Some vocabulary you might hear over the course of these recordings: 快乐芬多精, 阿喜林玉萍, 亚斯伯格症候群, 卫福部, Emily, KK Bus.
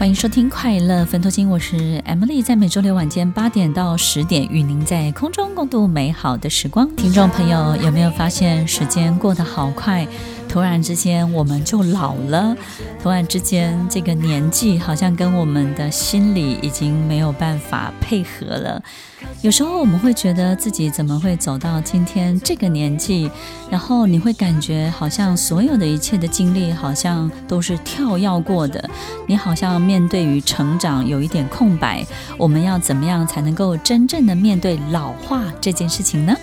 欢迎收听快乐芬多精，我是 Emily， 在每周六晚间8点到10点，与您在空中共度美好的时光。听众朋友，有没有发现时间过得好快？突然之间我们就老了，突然之间这个年纪好像跟我们的心理已经没有办法配合了。有时候我们会觉得自己怎么会走到今天这个年纪，然后你会感觉好像所有的一切的经历好像都是跳跃过的，你好像面对于成长有一点空白。我们要怎么样才能够真正的面对老化这件事情呢？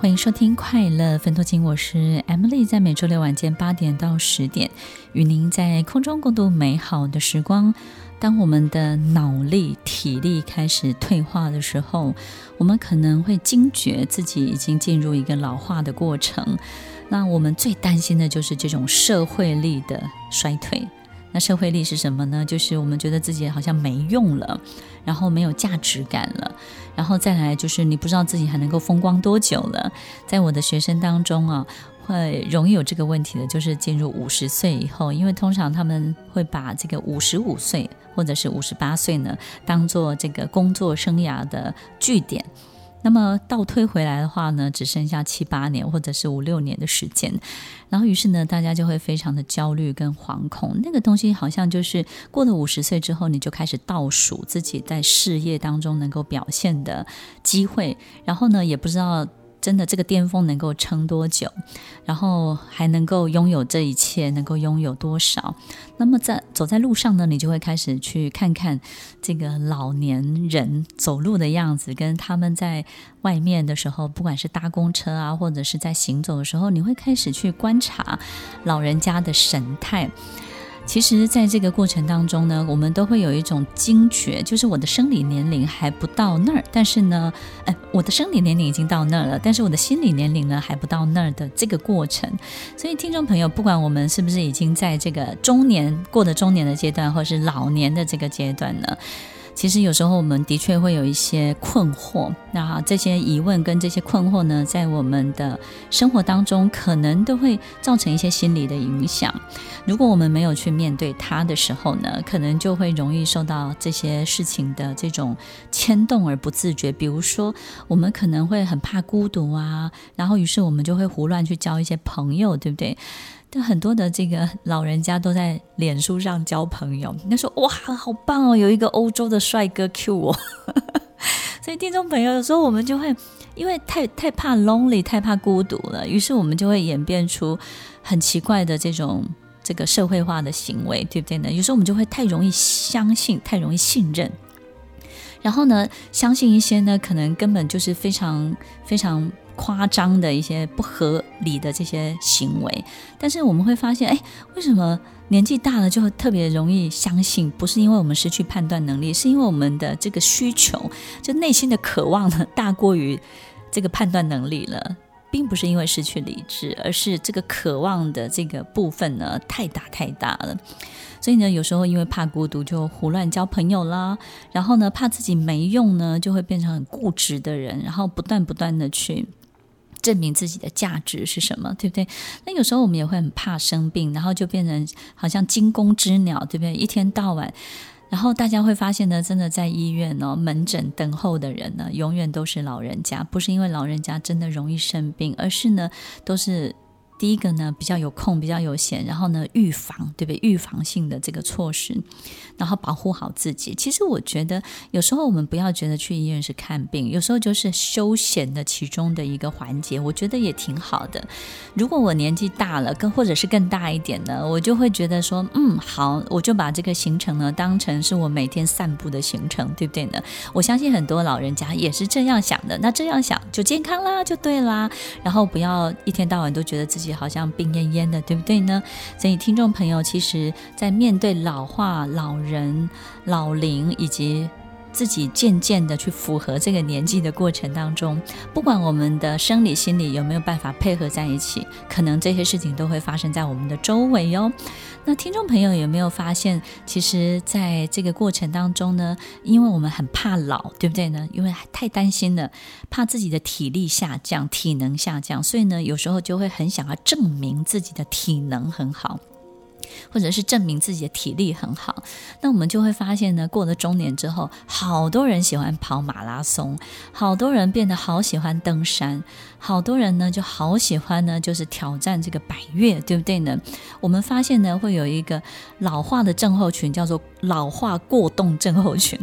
欢迎收听快乐芬多精，我是 Emily， 在每周六晚间8点到10点，与您在空中共度美好的时光。当我们的脑力体力开始退化的时候，我们可能会惊觉自己已经进入一个老化的过程。那我们最担心的就是这种社会力的衰退。那社会力是什么呢？就是我们觉得自己好像没用了，然后没有价值感了，然后再来就是你不知道自己还能够风光多久了。在我的学生当中啊，会容易有这个问题的，就是进入50岁以后，因为通常他们会把这个55岁或者是58岁呢，当做这个工作生涯的据点。那么倒退回来的话呢，只剩下7、8年或者是5、6年的时间，然后于是呢，大家就会非常的焦虑跟惶恐。那个东西好像就是过了50岁之后，你就开始倒数自己在事业当中能够表现的机会，然后呢，也不知道真的这个巅峰能够撑多久，然后还能够拥有这一切能够拥有多少。那么在走在路上呢，你就会开始去看看这个老年人走路的样子，跟他们在外面的时候，不管是搭公车啊，或者是在行走的时候，你会开始去观察老人家的神态。其实在这个过程当中呢，我们都会有一种惊觉，就是我的生理年龄还不到那儿，但是呢我的生理年龄已经到那儿了，但是我的心理年龄呢还不到那儿的这个过程。所以听众朋友，不管我们是不是已经在这个中年，过的中年的阶段，或是老年的这个阶段呢，其实有时候我们的确会有一些困惑，那这些疑问跟这些困惑呢，在我们的生活当中可能都会造成一些心理的影响。如果我们没有去面对它的时候呢，可能就会容易受到这些事情的这种牵动而不自觉。比如说我们可能会很怕孤独啊，然后于是我们就会胡乱去交一些朋友，对不对？很多的这个老人家都在脸书上交朋友，人家说哇好棒哦，有一个欧洲的帅哥 Q 我所以听众朋友，有时候我们就会因为 太怕 lonely， 太怕孤独了，于是我们就会演变出很奇怪的这个社会化的行为，对不对呢？有时候我们就会太容易相信，太容易信任，然后呢相信一些呢可能根本就是非常非常夸张的一些不合理的这些行为。但是我们会发现，哎，为什么年纪大了就特别容易相信？不是因为我们失去判断能力，是因为我们的这个需求，就内心的渴望呢，大过于这个判断能力了。并不是因为失去理智，而是这个渴望的这个部分呢太大了。所以呢，有时候因为怕孤独就胡乱交朋友啦，然后呢怕自己没用呢，就会变成很固执的人，然后不断的去证明自己的价值是什么，对不对？那有时候我们也会很怕生病，然后就变成好像惊弓之鸟，对不对？一天到晚，然后大家会发现呢，真的在医院哦，门诊等候的人呢，永远都是老人家。不是因为老人家真的容易生病，而是呢，都是第一个呢比较有空比较有闲，然后呢预防，对不对？预防性的这个措施，然后保护好自己。其实我觉得有时候我们不要觉得去医院是看病，有时候就是休闲的其中的一个环节，我觉得也挺好的。如果我年纪大了或者是更大一点呢，我就会觉得说好，我就把这个行程呢当成是我每天散步的行程，对不对呢？我相信很多老人家也是这样想的，那这样想就健康啦，就对啦，然后不要一天到晚都觉得自己好像病恹恹的，对不对呢？所以听众朋友，其实在面对老化、老人、老龄以及自己渐渐的去符合这个年纪的过程当中，不管我们的生理心理有没有办法配合在一起，可能这些事情都会发生在我们的周围哦。那听众朋友有没有发现，其实在这个过程当中呢，因为我们很怕老，对不对呢？因为太担心了，怕自己的体力下降、体能下降，所以呢有时候就会很想要证明自己的体能很好，或者是证明自己的体力很好。那我们就会发现呢，过了中年之后，好多人喜欢跑马拉松，好多人变得好喜欢登山，好多人呢就好喜欢呢就是挑战这个百岳，对不对呢？我们发现呢会有一个老化的症候群，叫做老化过动症候群，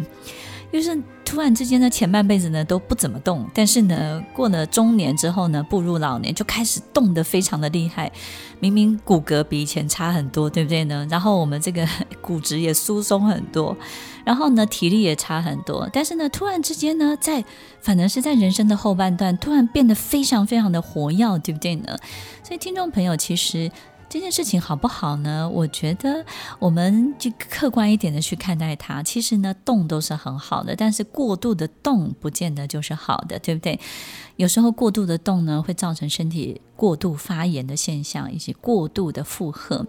就是突然之间呢前半辈子呢都不怎么动，但是呢过了中年之后呢，步入老年就开始动得非常的厉害，明明骨骼比以前差很多，对不对呢？然后我们这个骨质也疏松很多，然后呢体力也差很多，但是呢突然之间呢反而是在人生的后半段突然变得非常非常的活跃，对不对呢？所以听众朋友，其实这件事情好不好呢？我觉得我们就客观一点的去看待它。其实呢，动都是很好的，但是过度的动不见得就是好的，对不对？有时候过度的动呢，会造成身体过度发炎的现象，以及过度的负荷。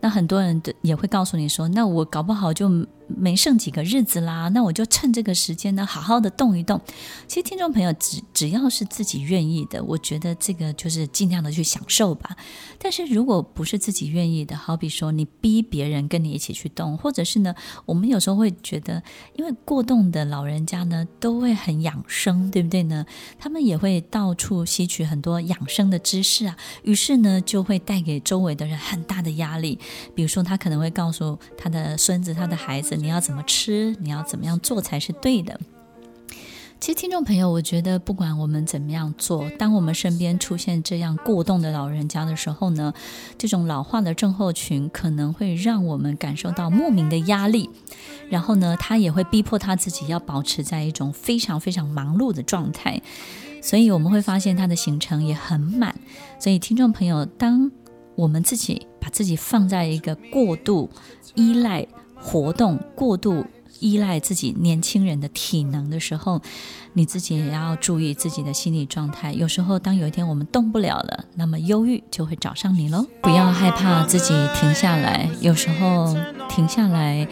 那很多人也会告诉你说，那我搞不好就没剩几个日子啦，那我就趁这个时间呢好好的动一动。其实听众朋友，只要是自己愿意的，我觉得这个就是尽量的去享受吧。但是如果不是自己愿意的，好比说你逼别人跟你一起去动，或者是呢我们有时候会觉得，因为过动的老人家呢都会很养生，对不对呢？他们也会到处吸取很多养生的知识啊，于是呢就会带给周围的人很大的压力。比如说他可能会告诉他的孙子、他的孩子，你要怎么吃，你要怎么样做才是对的。其实听众朋友，我觉得不管我们怎么样做，当我们身边出现这样过动的老人家的时候呢，这种老化的症候群可能会让我们感受到莫名的压力，然后呢他也会逼迫他自己要保持在一种非常非常忙碌的状态，所以我们会发现他的行程也很满。所以听众朋友，当我们自己把自己放在一个过度依赖活动、过度依赖自己年轻人的体能的时候，你自己也要注意自己的心理状态。有时候当有一天我们动不了了，那么忧郁就会找上你咯。不要害怕自己停下来，有时候停下来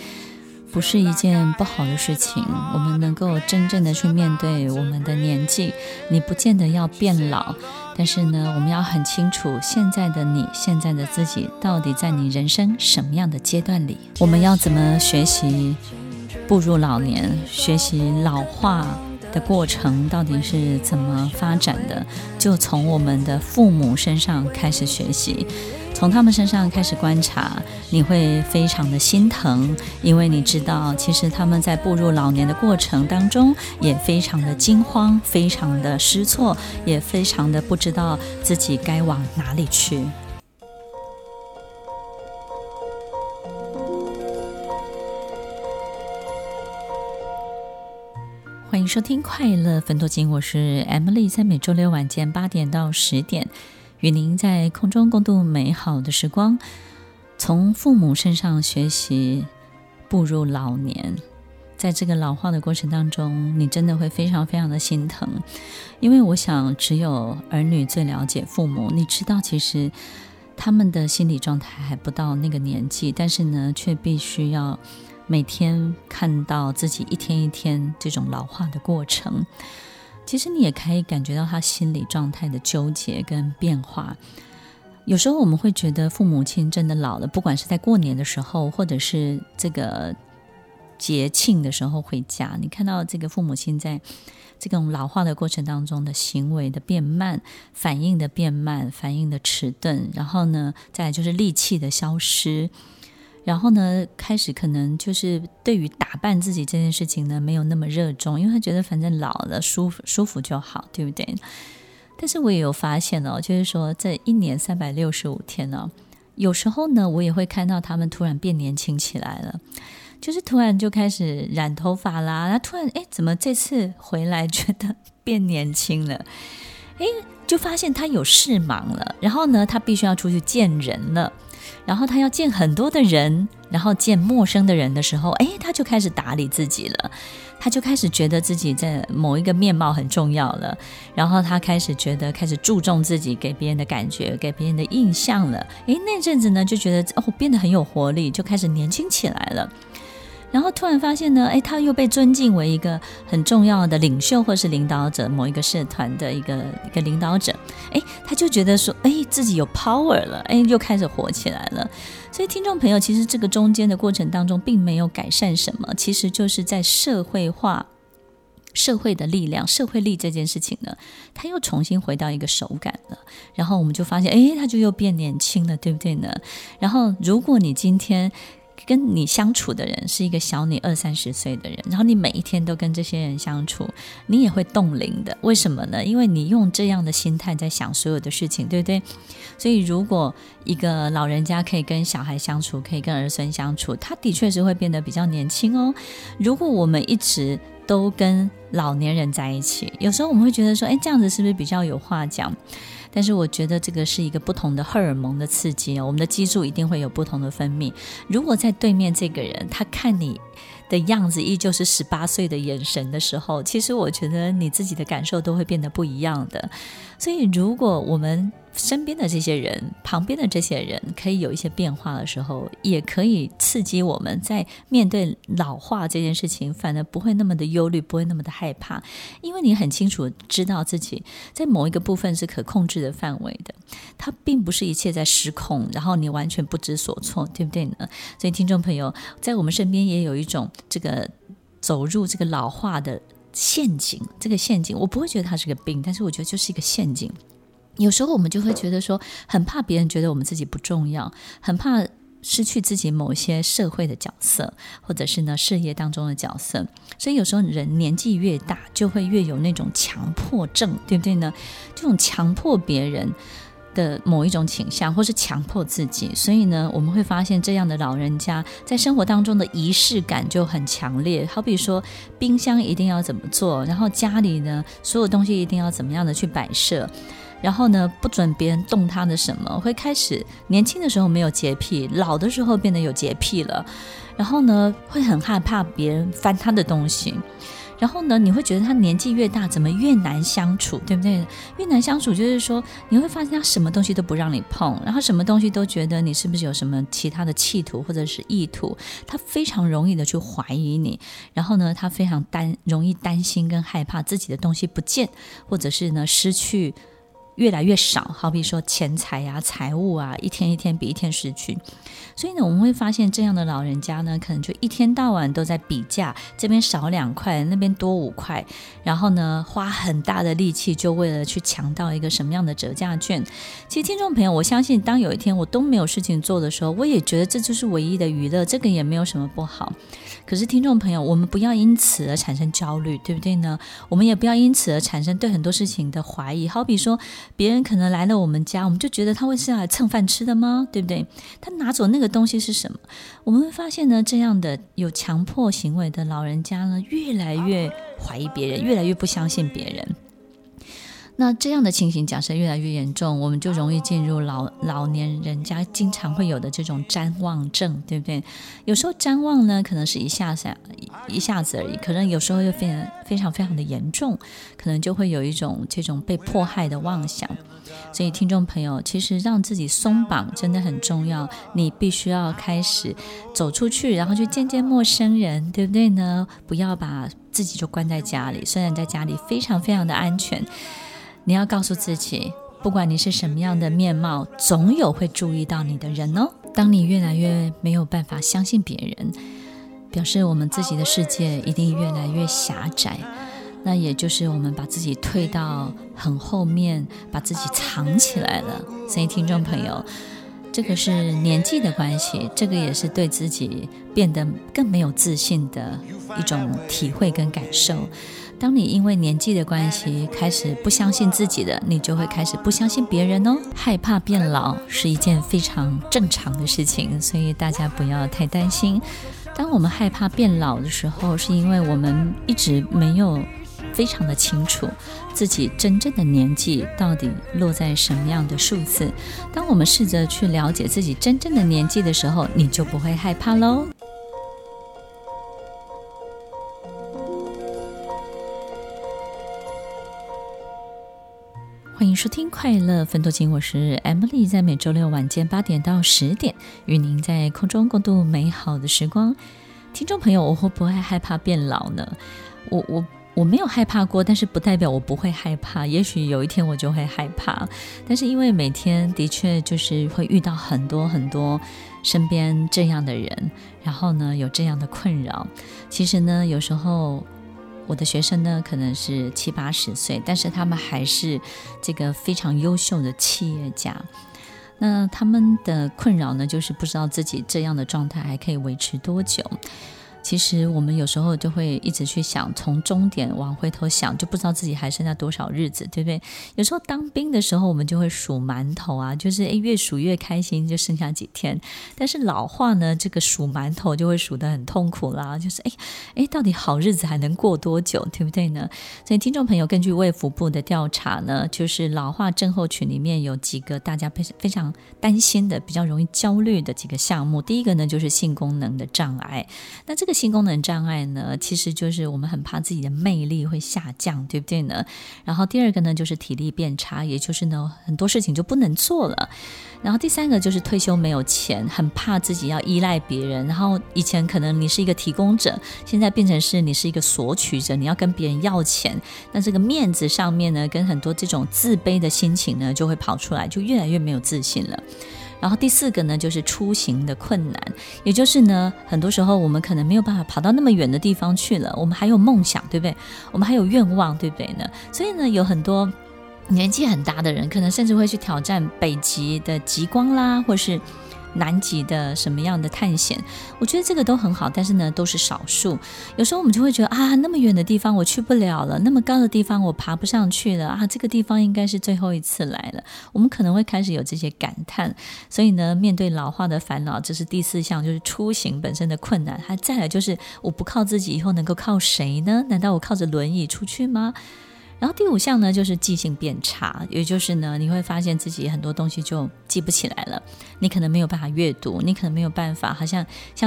不是一件不好的事情。我们能够真正的去面对我们的年纪，你不见得要变老，但是呢我们要很清楚现在的你、现在的自己到底在你人生什么样的阶段里，我们要怎么学习步入老年，学习老化的过程到底是怎么发展的，就从我们的父母身上开始学习，从他们身上开始观察，你会非常的心疼，因为你知道其实他们在步入老年的过程当中也非常的惊慌，非常的失措，也非常的不知道自己该往哪里去。欢迎收听快乐芬多精，我是 Emily， 在每周六晚间8点到10点与您在空中共度美好的时光。从父母身上学习步入老年，在这个老化的过程当中，你真的会非常非常的心疼，因为我想只有儿女最了解父母。你知道其实他们的心理状态还不到那个年纪，但是呢却必须要每天看到自己一天一天这种老化的过程。其实你也可以感觉到他心理状态的纠结跟变化。有时候我们会觉得父母亲真的老了，不管是在过年的时候，或者是这个节庆的时候回家，你看到这个父母亲在这种老化的过程当中的行为的变慢，反应的变慢，反应的迟钝，然后呢再来就是力气的消失，然后呢开始可能就是对于打扮自己这件事情呢没有那么热衷，因为他觉得反正老了舒服就好，对不对？但是我也有发现哦，就是说这一年365天哦，有时候呢我也会看到他们突然变年轻起来了，就是突然就开始染头发啦，他突然怎么这次回来觉得变年轻了，就发现他有事忙了，然后呢他必须要出去见人了，然后他要见很多的人，然后见陌生的人的时候，他就开始打理自己了，他就开始觉得自己在某一个面貌很重要了，然后他开始觉得开始注重自己给别人的感觉，给别人的印象了，那阵子呢就觉得变得很有活力，就开始年轻起来了，然后突然发现呢他又被尊敬为一个很重要的领袖或是领导者，某一个社团的一个领导者，他就觉得说自己有 power 了，又开始活起来了。所以听众朋友，其实这个中间的过程当中并没有改善什么，其实就是在社会化，社会的力量，社会力这件事情呢，他又重新回到一个手感了，然后我们就发现他就又变年轻了，对不对呢？然后如果你今天跟你相处的人是一个小你20-30岁的人，然后你每一天都跟这些人相处，你也会冻龄的。为什么呢？因为你用这样的心态在想所有的事情，对不对？所以如果一个老人家可以跟小孩相处，可以跟儿孙相处，他的确是会变得比较年轻哦。如果我们一直都跟老年人在一起，有时候我们会觉得说这样子是不是比较有话讲，但是我觉得这个是一个不同的荷尔蒙的刺激，我们的激素一定会有不同的分泌。如果在对面这个人他看你的样子依旧是18岁的眼神的时候，其实我觉得你自己的感受都会变得不一样的。所以如果我们身边的这些人，旁边的这些人可以有一些变化的时候，也可以刺激我们在面对老化这件事情反而不会那么的忧虑，不会那么的害怕，因为你很清楚知道自己在某一个部分是可控制的范围的，它并不是一切在失控，然后你完全不知所措，对不对呢？所以听众朋友，在我们身边也有一种这个走入这个老化的陷阱，这个陷阱我不会觉得它是个病，但是我觉得就是一个陷阱。有时候我们就会觉得说很怕别人觉得我们自己不重要，很怕失去自己某些社会的角色，或者是呢事业当中的角色，所以有时候人年纪越大就会越有那种强迫症，对不对呢？这种强迫别人的某一种倾向，或是强迫自己，所以呢我们会发现这样的老人家在生活当中的仪式感就很强烈，好比说冰箱一定要怎么做，然后家里呢所有东西一定要怎么样的去摆设，然后呢不准别人动他的什么，会开始年轻的时候没有洁癖，老的时候变得有洁癖了，然后呢会很害怕别人翻他的东西，然后呢你会觉得他年纪越大怎么越难相处，对不对？越难相处就是说你会发现他什么东西都不让你碰，然后什么东西都觉得你是不是有什么其他的企图或者是意图，他非常容易的去怀疑你，然后呢他非常容易担心跟害怕自己的东西不见，或者是呢失去越来越少，好比说钱财啊、财务啊，一天一天比一天失去。所以呢我们会发现这样的老人家呢可能就一天到晚都在比价，这边少2块，那边多5块，然后呢花很大的力气就为了去抢到一个什么样的折价券。其实听众朋友，我相信当有一天我都没有事情做的时候，我也觉得这就是唯一的娱乐，这个也没有什么不好。可是听众朋友，我们不要因此而产生焦虑，对不对呢？我们也不要因此而产生对很多事情的怀疑，好比说别人可能来了我们家，我们就觉得他会是来蹭饭吃的吗？对不对？他拿走那个东西是什么？我们会发现呢，这样的有强迫行为的老人家呢，越来越怀疑别人，越来越不相信别人。那这样的情形假设越来越严重，我们就容易进入老年人家经常会有的这种瞻望症，对不对？有时候瞻望呢可能是一下子而已，可能有时候又非常非常的严重，可能就会有一种这种被迫害的妄想。所以听众朋友，其实让自己松绑真的很重要，你必须要开始走出去，然后去见见陌生人，对不对呢？不要把自己就关在家里，虽然在家里非常非常的安全，你要告诉自己，不管你是什么样的面貌，总有会注意到你的人哦。当你越来越没有办法相信别人，表示我们自己的世界一定越来越狭窄，那也就是我们把自己退到很后面，把自己藏起来了。所以听众朋友，这个是年纪的关系，这个也是对自己变得更没有自信的一种体会跟感受。当你因为年纪的关系开始不相信自己的，你就会开始不相信别人哦。害怕变老是一件非常正常的事情，所以大家不要太担心。当我们害怕变老的时候，是因为我们一直没有非常的清楚自己真正的年纪到底落在什么样的数字。当我们试着去了解自己真正的年纪的时候，你就不会害怕咯。欢迎收听快乐分多金，我是 Emily， 在每周六晚间8点到10点，与您在空中共度美好的时光。听众朋友，我会不会害怕变老呢？我没有害怕过，但是不代表我不会害怕，也许有一天我就会害怕。但是因为每天的确就是会遇到很多很多身边这样的人，然后呢有这样的困扰。其实呢，有时候我的学生呢可能是70、80岁，但是他们还是这个非常优秀的企业家。那他们的困扰呢，就是不知道自己这样的状态还可以维持多久。其实我们有时候就会一直去想，从终点往回头想，就不知道自己还剩下多少日子，对不对？有时候当兵的时候我们就会数馒头啊，就是越数越开心，就剩下几天。但是老化呢，这个数馒头就会数得很痛苦啦，就是到底好日子还能过多久，对不对呢？所以听众朋友，根据卫福部的调查呢，就是老化症候群里面有几个大家非常担心的、比较容易焦虑的几个项目。第一个呢，就是性功能的障碍。那这个性功能障碍呢，其实就是我们很怕自己的魅力会下降，对不对呢？然后第二个呢，就是体力变差，也就是呢很多事情就不能做了。然后第三个就是退休没有钱，很怕自己要依赖别人。然后以前可能你是一个提供者，现在变成是你是一个索取者，你要跟别人要钱。那这个面子上面呢，跟很多这种自卑的心情呢就会跑出来，就越来越没有自信了。然后第四个呢，就是出行的困难，也就是呢，很多时候我们可能没有办法跑到那么远的地方去了，我们还有梦想，对不对？我们还有愿望，对不对呢？所以呢，有很多年纪很大的人，可能甚至会去挑战北极的极光啦，或是南极的什么样的探险。我觉得这个都很好，但是呢都是少数。有时候我们就会觉得啊，那么远的地方我去不了了，那么高的地方我爬不上去了啊，这个地方应该是最后一次来了，我们可能会开始有这些感叹。所以呢，面对老化的烦恼，这是第四项，就是出行本身的困难。还再来就是我不靠自己，以后能够靠谁呢？难道我靠着轮椅出去吗？然后第五项呢，就是记性变差，也就是呢，你会发现自己很多东西就记不起来了。你可能没有办法阅读，你可能没有办法好像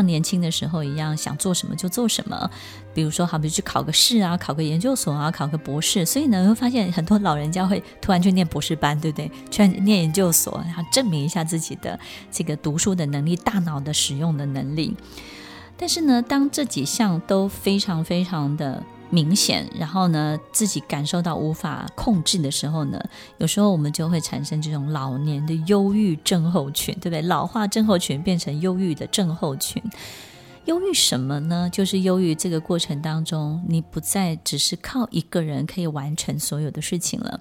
年轻的时候一样，想做什么就做什么。比如说好比去考个试啊，考个研究所啊，考个博士。所以呢，会发现很多老人家会突然去念博士班，对不对？去念研究所，然后证明一下自己的这个读书的能力、大脑的使用的能力。但是呢，当这几项都非常非常的明显，然后呢自己感受到无法控制的时候呢，有时候我们就会产生这种老年的忧郁症候群，对不对？老化症候群变成忧郁的症候群。忧郁什么呢？就是忧郁这个过程当中，你不再只是靠一个人可以完成所有的事情了。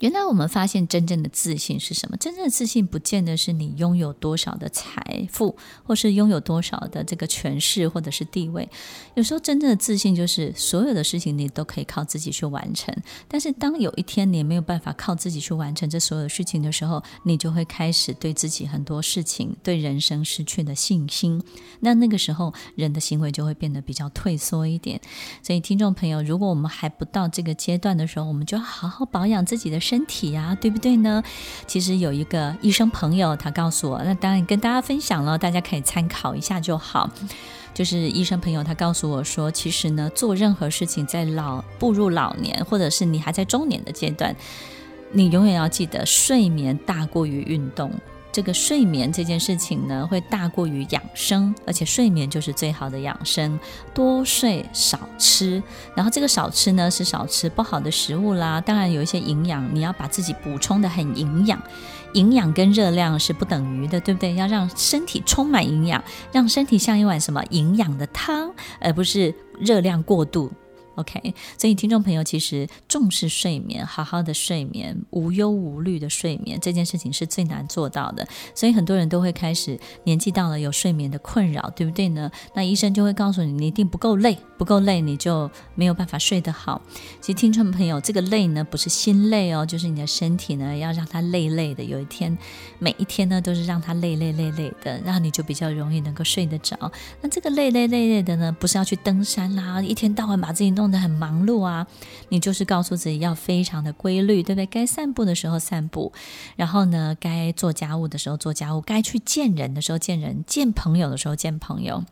原来我们发现真正的自信是什么？真正的自信不见得是你拥有多少的财富，或是拥有多少的这个权势或者是地位。有时候真正的自信就是所有的事情你都可以靠自己去完成。但是当有一天你没有办法靠自己去完成这所有的事情的时候，你就会开始对自己很多事情、对人生失去了信心。那个时候人的行为就会变得比较退缩一点。所以听众朋友，如果我们还不到这个阶段的时候，我们就要好好保养自己的身体啊，对不对呢？其实有一个医生朋友他告诉我，那当然跟大家分享了，大家可以参考一下就好。就是医生朋友他告诉我说，其实呢，做任何事情在步入老年，或者是你还在中年的阶段，你永远要记得睡眠大过于运动。这个睡眠这件事情呢会大过于养生，而且睡眠就是最好的养生，多睡少吃。然后这个少吃呢是少吃不好的食物啦，当然有一些营养你要把自己补充的很营养，营养跟热量是不等于的，对不对？要让身体充满营养，让身体像一碗什么营养的汤，而不是热量过度。OK， 所以听众朋友其实重视睡眠，好好的睡眠，无忧无虑的睡眠这件事情是最难做到的，所以很多人都会开始年纪到了有睡眠的困扰，对不对呢？那医生就会告诉你，你一定不够累，不够累你就没有办法睡得好。其实听众朋友，这个累呢不是心累哦，就是你的身体呢要让它累累的，有一天每一天呢都是让它累累的，然后你就比较容易能够睡得着。那这个累的呢不是要去登山啦，一天到晚把自己弄得很忙碌啊，你就是告诉自己要非常的规律，对不对？该散步的时候散步，然后呢该做家务的时候做家务，该去见人的时候见人，见朋友的时候见朋友，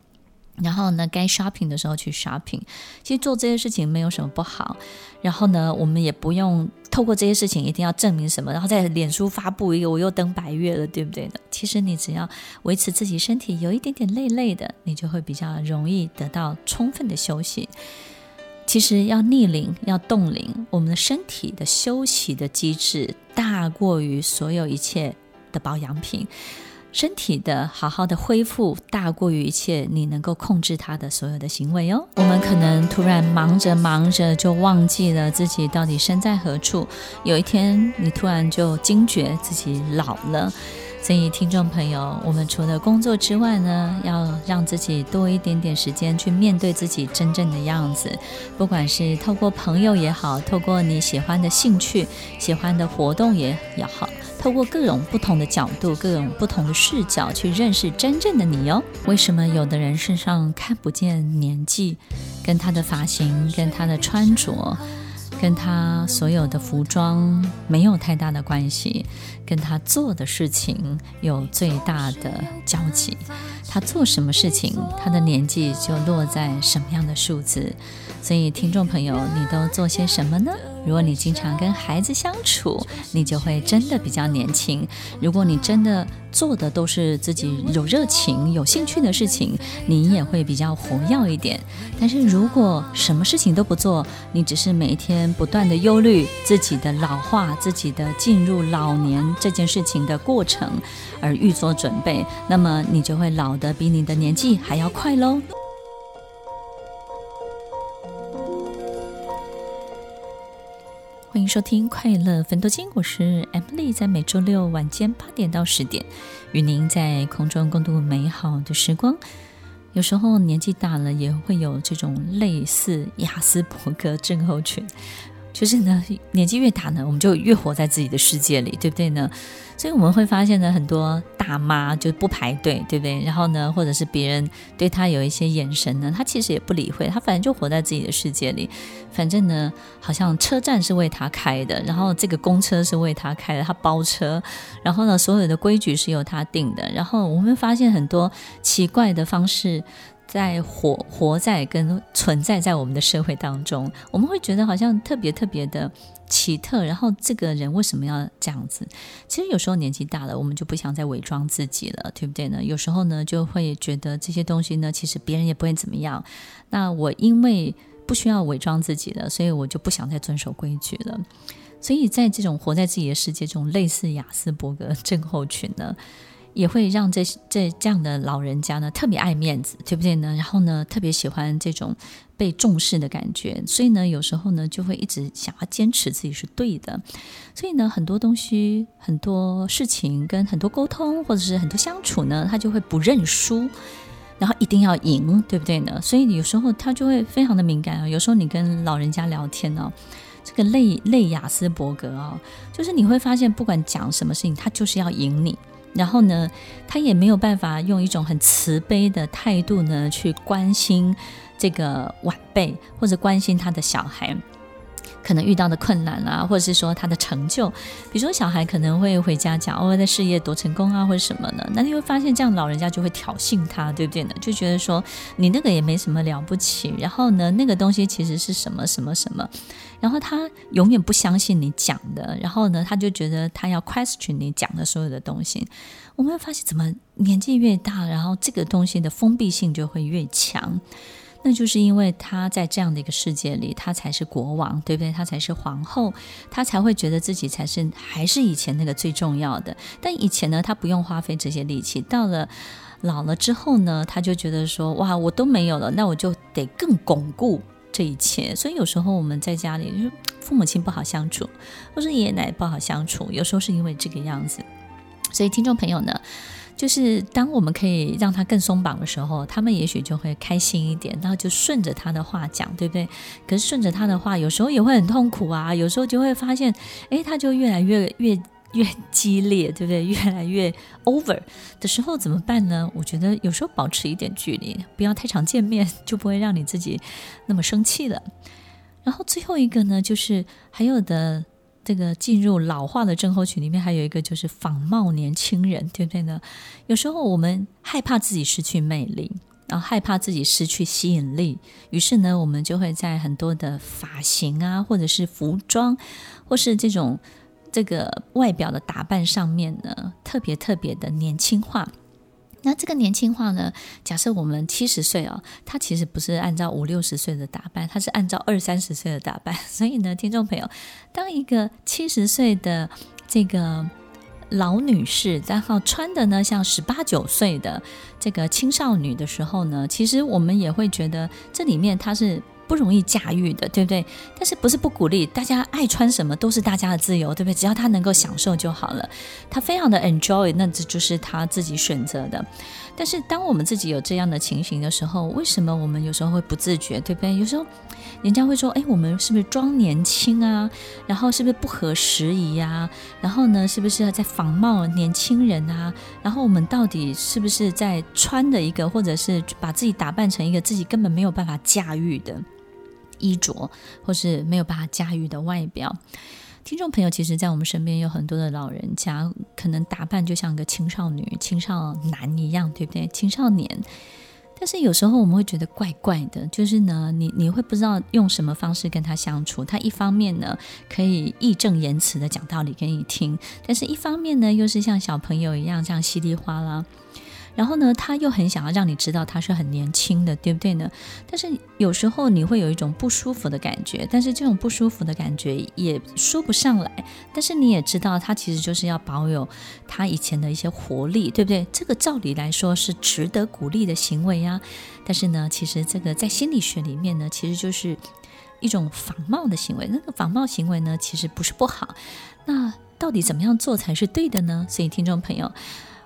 然后呢该 shopping 的时候去 shopping。 其实做这些事情没有什么不好，然后呢我们也不用透过这些事情一定要证明什么，然后在脸书发布一个我又登白月了，对不对呢？其实你只要维持自己身体有一点点累的，你就会比较容易得到充分的休息。其实要逆龄，要冻龄，我们的身体的休息的机制大过于所有一切的保养品，身体的好好的恢复大过于一切你能够控制它的所有的行为哦。我们可能突然忙着就忘记了自己到底身在何处，有一天你突然就惊觉自己老了。所以听众朋友，我们除了工作之外呢，要让自己多一点点时间去面对自己真正的样子，不管是透过朋友也好，透过你喜欢的兴趣，喜欢的活动也好，透过各种不同的角度，各种不同的视角去认识真正的你哦。为什么有的人身上看不见年纪，跟他的发型，跟他的穿着，跟他所有的服装没有太大的关系，跟他做的事情有最大的交集。他做什么事情，他的年纪就落在什么样的数字。所以听众朋友，你都做些什么呢？如果你经常跟孩子相处，你就会真的比较年轻。如果你真的做的都是自己有热情有兴趣的事情，你也会比较活跃一点。但是如果什么事情都不做，你只是每一天不断的忧虑自己的老化，自己的进入老年这件事情的过程而预做准备，那么你就会老得比你的年纪还要快咯。欢迎收听快乐芬多精，我是 Emily， 在每周六晚间8点到10点与您在空中共度美好的时光。有时候年纪大了也会有这种类似亚斯伯格症候群，就是呢年纪越大呢我们就越活在自己的世界里，对不对呢？所以我们会发现呢，很多大妈就不排队，对不对？然后呢，或者是别人对她有一些眼神呢，她其实也不理会，她反正就活在自己的世界里。反正呢，好像车站是为她开的，然后这个公车是为她开的，她包车，然后呢，所有的规矩是由她定的。然后我们发现很多奇怪的方式在活在跟存在在我们的社会当中，我们会觉得好像特别的奇特，然后这个人为什么要这样子？其实有时候年纪大了，我们就不想再伪装自己了，对不对呢？有时候呢，就会觉得这些东西呢，其实别人也不会怎么样。那我因为不需要伪装自己了，所以我就不想再遵守规矩了。所以在这种活在自己的世界中，类似亚斯伯格症候群呢，也会让这样的老人家呢特别爱面子，对不对呢？然后呢特别喜欢这种被重视的感觉，所以呢有时候呢就会一直想要坚持自己是对的。所以呢很多东西，很多事情跟很多沟通或者是很多相处呢，他就会不认输，然后一定要赢，对不对呢？所以有时候他就会非常的敏感。有时候你跟老人家聊天哦，这个类亚斯伯格哦，就是你会发现不管讲什么事情他就是要赢你，然后呢他也没有办法用一种很慈悲的态度呢去关心这个晚辈或者关心他的小孩。可能遇到的困难啊，或者是说他的成就，比如说小孩可能会回家讲哦，在事业多成功啊，或者什么呢，那你会发现这样老人家就会挑衅他，对不对呢？就觉得说你那个也没什么了不起，然后呢那个东西其实是什么什么什么，然后他永远不相信你讲的，然后呢他就觉得他要 question 你讲的所有的东西。我们会发现怎么年纪越大，然后这个东西的封闭性就会越强，那就是因为他在这样的一个世界里，他才是国王，对不对？他才是皇后，他才会觉得自己才是还是以前那个最重要的。但以前呢他不用花费这些力气，到了老了之后呢，他就觉得说哇我都没有了，那我就得更巩固这一切。所以有时候我们在家里就是父母亲不好相处，或是爷爷奶奶不好相处，有时候是因为这个样子。所以听众朋友呢，就是当我们可以让他更松绑的时候，他们也许就会开心一点，然后就顺着他的话讲，对不对？可是顺着他的话有时候也会很痛苦啊，有时候就会发现诶，他就越来越激烈，对不对？越来越 over 的时候怎么办呢？我觉得有时候保持一点距离，不要太常见面，就不会让你自己那么生气了。然后最后一个呢，就是还有的这个进入老化的症候群里面还有一个就是仿冒年轻人，对不对呢？有时候我们害怕自己失去魅力，然后害怕自己失去吸引力，于是呢我们就会在很多的发型啊，或者是服装，或是这个外表的打扮上面呢特别的年轻化。那这个年轻化呢，假设我们70岁哦，他其实不是按照50-60岁的打扮，他是按照20-30岁的打扮。所以呢听众朋友，当一个70岁的这个老女士，然后穿的呢像18-19岁的这个青少女的时候呢，其实我们也会觉得这里面她是不容易驾驭的，对不对？但是不是不鼓励大家爱穿什么都是大家的自由，对不对？只要他能够享受就好了，他非常的 enjoy， 那这就是他自己选择的。但是当我们自己有这样的情形的时候，为什么我们有时候会不自觉，对不对？有时候人家会说哎，我们是不是装年轻啊，然后是不是不合时宜啊，然后呢是不是在仿冒年轻人啊，然后我们到底是不是在穿的一个或者是把自己打扮成一个自己根本没有办法驾驭的衣着，或是没有办法驾驭的外表。听众朋友，其实在我们身边有很多的老人家，可能打扮就像个青少女青少男一样，对不对？青少年。但是有时候我们会觉得怪怪的，就是呢你会不知道用什么方式跟他相处。他一方面呢可以义正言辞的讲道理给你听，但是一方面呢又是像小朋友一样这样稀里哗啦，然后呢他又很想要让你知道他是很年轻的，对不对呢？但是有时候你会有一种不舒服的感觉，但是这种不舒服的感觉也说不上来，但是你也知道他其实就是要保有他以前的一些活力，对不对？这个照理来说是值得鼓励的行为啊，但是呢其实这个在心理学里面呢其实就是一种仿冒的行为。那个仿冒行为呢其实不是不好，那到底怎么样做才是对的呢？所以听众朋友，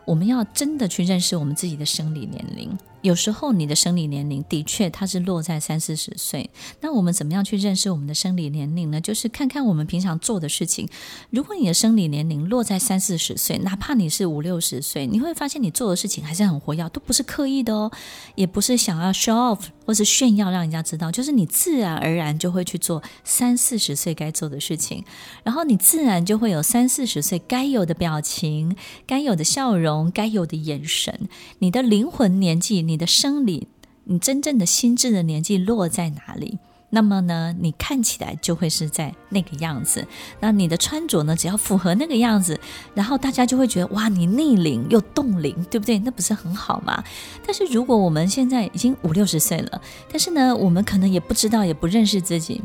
我们要真的去认识我们自己的生理年龄。有时候你的生理年龄的确它是落在30-40岁，那我们怎么样去认识我们的生理年龄呢？就是看看我们平常做的事情。如果你的生理年龄落在30-40岁，哪怕你是50-60岁，你会发现你做的事情还是很活跃，都不是刻意的哦，也不是想要 show off 或是炫耀让人家知道，就是你自然而然就会去做30-40岁该做的事情，然后你自然就会有30-40岁该有的表情，该有的笑容，该有的眼神。你的灵魂年纪，你的生理，你真正的心智的年纪落在哪里，那么呢你看起来就会是在那个样子。那你的穿着呢只要符合那个样子，然后大家就会觉得哇你逆龄又冻龄，对不对？那不是很好吗？但是如果我们现在已经50-60岁了，但是呢我们可能也不知道也不认识自己，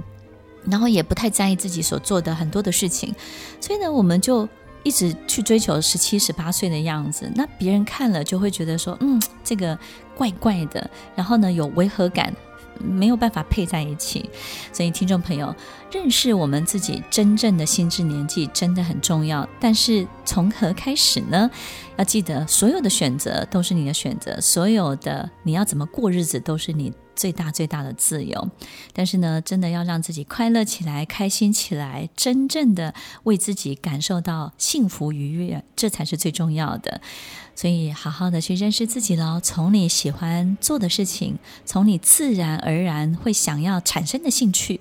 然后也不太在意自己所做的很多的事情，所以呢我们就一直去追求17-18岁的样子，那别人看了就会觉得说这个怪怪的，然后呢有违和感，没有办法配在一起。所以听众朋友，认识我们自己真正的心智年纪真的很重要，但是从何开始呢？要记得所有的选择都是你的选择，所有的你要怎么过日子都是你最大的自由。但是呢真的要让自己快乐起来，开心起来，真正的为自己感受到幸福愉悦，这才是最重要的。所以好好的去认识自己咯，从你喜欢做的事情，从你自然而然会想要产生的兴趣，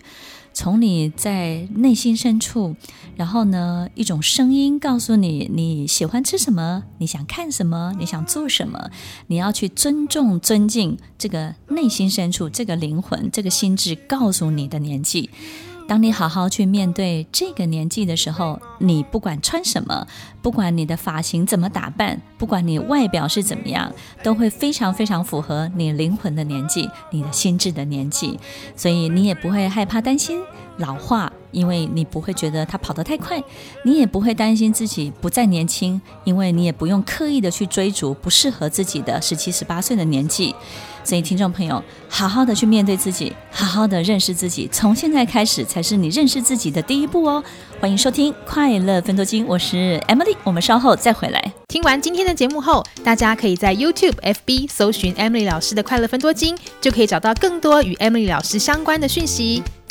从你在内心深处，然后呢一种声音告诉你你喜欢吃什么，你想看什么，你想做什么，你要去尊重尊敬这个内心深处这个灵魂这个心智告诉你的年纪。当你好好去面对这个年纪的时候，你不管穿什么，不管你的发型怎么打扮，不管你外表是怎么样，都会非常非常符合你灵魂的年纪，你的心智的年纪。所以你也不会害怕担心老化，因为你不会觉得它跑得太快，你也不会担心自己不再年轻，因为你也不用刻意的去追逐不适合自己的17、18岁的年纪。所以听众朋友，好好的去面对自己，好好的认识自己，从现在开始才是你认识自己的第一步哦。欢迎收听快乐芬多精，我是 Emily， 我们稍后再回来。听完今天的节目后，大家可以在 YouTube、FB 搜寻 Emily 老师的快乐芬多精，就可以找到更多与 Emily 老师相关的讯息。